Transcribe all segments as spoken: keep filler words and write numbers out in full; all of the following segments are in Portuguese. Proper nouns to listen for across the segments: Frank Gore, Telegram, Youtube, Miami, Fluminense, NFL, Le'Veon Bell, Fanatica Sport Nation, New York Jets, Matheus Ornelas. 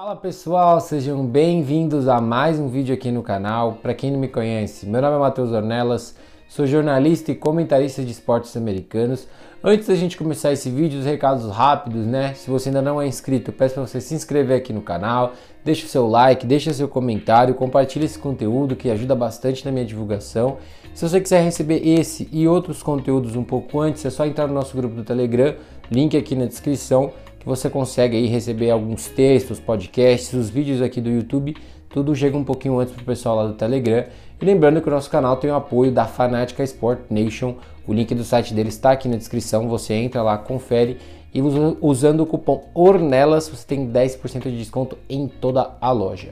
Fala pessoal, sejam bem-vindos a mais um vídeo aqui no canal. Para quem não me conhece, meu nome é Matheus Ornelas, sou jornalista e comentarista de esportes americanos. Antes da gente começar esse vídeo, os recados rápidos, né? Se você ainda não é inscrito, eu peço para você se inscrever aqui no canal, deixa o seu like, deixa o seu comentário, compartilha esse conteúdo que ajuda bastante na minha divulgação. Se você quiser receber esse e outros conteúdos um pouco antes, é só entrar no nosso grupo do Telegram, link aqui na descrição, que você consegue aí receber alguns textos, podcasts, os vídeos aqui do YouTube, tudo chega um pouquinho antes pro pessoal lá do Telegram. E lembrando que o nosso canal tem o apoio da Fanatica Sport Nation, o link do site deles está aqui na descrição, você entra lá, confere, e usando o cupom ORNELAS você tem dez por cento de desconto em toda a loja.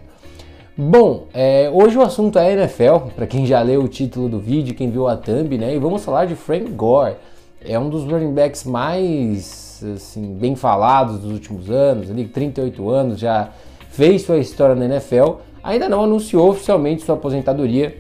Bom, é, hoje o assunto é N F L, para quem já leu o título do vídeo, quem viu a thumb, né? E vamos falar de Frank Gore. É um dos running backs mais assim, bem falados dos últimos anos, ali, trinta e oito anos, já fez sua história na N F L, ainda não anunciou oficialmente sua aposentadoria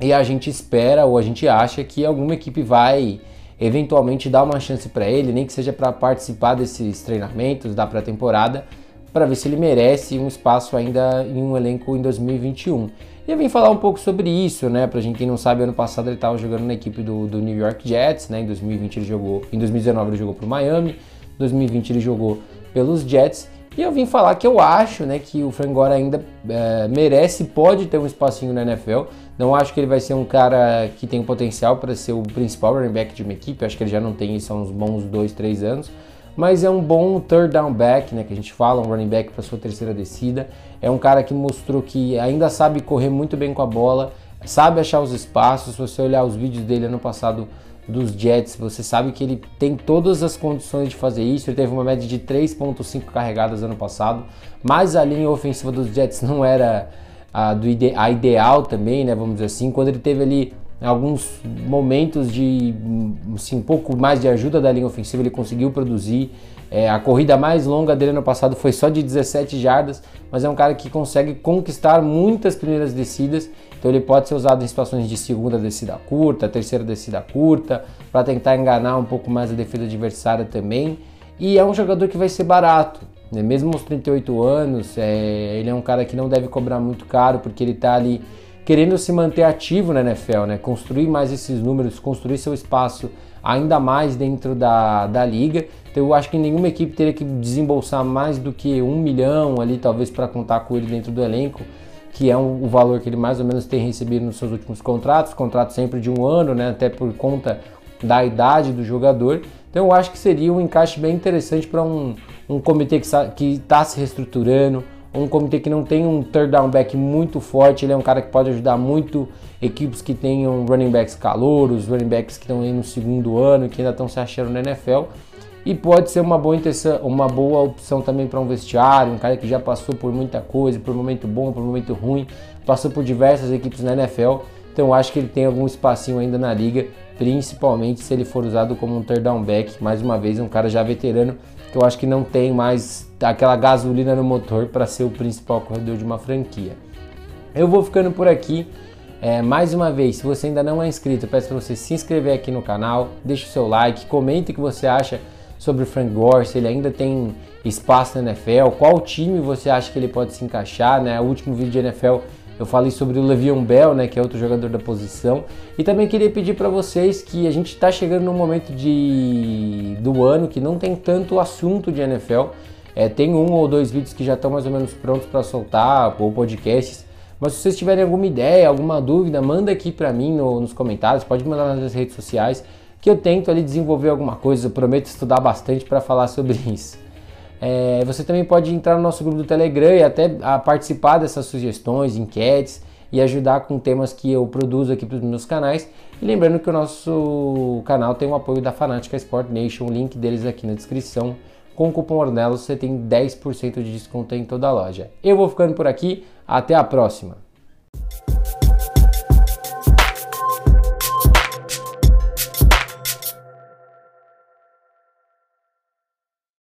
e a gente espera ou a gente acha que alguma equipe vai eventualmente dar uma chance para ele, nem que seja para participar desses treinamentos da pré-temporada, para ver se ele merece um espaço ainda em um elenco em dois mil e vinte e um. E eu vim falar um pouco sobre isso, né? Pra gente, quem não sabe, ano passado ele estava jogando na equipe do, do New York Jets, né? Em dois mil e vinte ele jogou, em dois mil e dezenove ele jogou pro Miami, em dois mil e vinte ele jogou pelos Jets. E eu vim falar que eu acho, né, que o Frank Gore ainda é, merece, pode ter um espacinho na N F L. Não acho que ele vai ser um cara que tem potencial para ser o principal running back de uma equipe. Acho que ele já não tem isso há uns bons dois, três anos. Mas é um bom third down back, né, que a gente fala, um running back para sua terceira descida. É um cara que mostrou que ainda sabe correr muito bem com a bola, sabe achar os espaços. Se você olhar os vídeos dele ano passado dos Jets, você sabe que ele tem todas as condições de fazer isso. Ele teve uma média de três ponto cinco carregadas ano passado, mas a linha ofensiva dos Jets não era a, do ide a ideal também, né, vamos dizer assim. Quando ele teve ali alguns momentos de assim, um pouco mais de ajuda da linha ofensiva, ele conseguiu produzir. É, a corrida mais longa dele ano passado foi só de dezessete jardas, mas é um cara que consegue conquistar muitas primeiras descidas, então ele pode ser usado em situações de segunda descida curta, terceira descida curta, para tentar enganar um pouco mais a defesa adversária também. E é um jogador que vai ser barato, né? Mesmo aos trinta e oito anos, é, ele é um cara que não deve cobrar muito caro, porque ele está ali querendo se manter ativo na N F L, né? Construir mais esses números, construir seu espaço ainda mais dentro da, da liga. Então eu acho que nenhuma equipe teria que desembolsar mais do que um milhão ali, talvez, para contar com ele dentro do elenco, que é um, o valor que ele mais ou menos tem recebido nos seus últimos contratos, contrato sempre de um ano, né? Até por conta da idade do jogador. Então eu acho que seria um encaixe bem interessante para um, um comitê que está se reestruturando, um comitê que não tem um third down back muito forte. Ele é um cara que pode ajudar muito equipes que tenham running backs calouros, running backs que estão aí no segundo ano, que ainda estão se achando na N F L, e pode ser uma boa, uma boa opção também para um vestiário, um cara que já passou por muita coisa, por momento bom, por momento ruim, passou por diversas equipes na N F L, então eu acho que ele tem algum espacinho ainda na liga, principalmente se ele for usado como um third down back. Mais uma vez, um cara já veterano, que eu acho que não tem mais aquela gasolina no motor para ser o principal corredor de uma franquia. Eu vou ficando por aqui. É, mais uma vez, se você ainda não é inscrito, eu peço para você se inscrever aqui no canal, deixa o seu like, comente o que você acha sobre o Frank Gore, se ele ainda tem espaço na N F L, qual time você acha que ele pode se encaixar, né? O último vídeo de N F L eu falei sobre o Le'Veon Bell, né, que é outro jogador da posição. E também queria pedir para vocês que a gente está chegando num momento de, do ano que não tem tanto assunto de N F L. É, tem um ou dois vídeos que já estão mais ou menos prontos para soltar, ou podcasts. Mas se vocês tiverem alguma ideia, alguma dúvida, manda aqui para mim no, nos comentários, pode mandar nas redes sociais, que eu tento ali desenvolver alguma coisa. Eu prometo estudar bastante para falar sobre isso. É, você também pode entrar no nosso grupo do Telegram e até a participar dessas sugestões, enquetes e ajudar com temas que eu produzo aqui para os meus canais. E lembrando que o nosso canal tem o apoio da Fanatica Sport Nation, o link deles aqui na descrição. Com o cupom Ornelas você tem dez por cento de desconto em toda a loja. Eu vou ficando por aqui, até a próxima!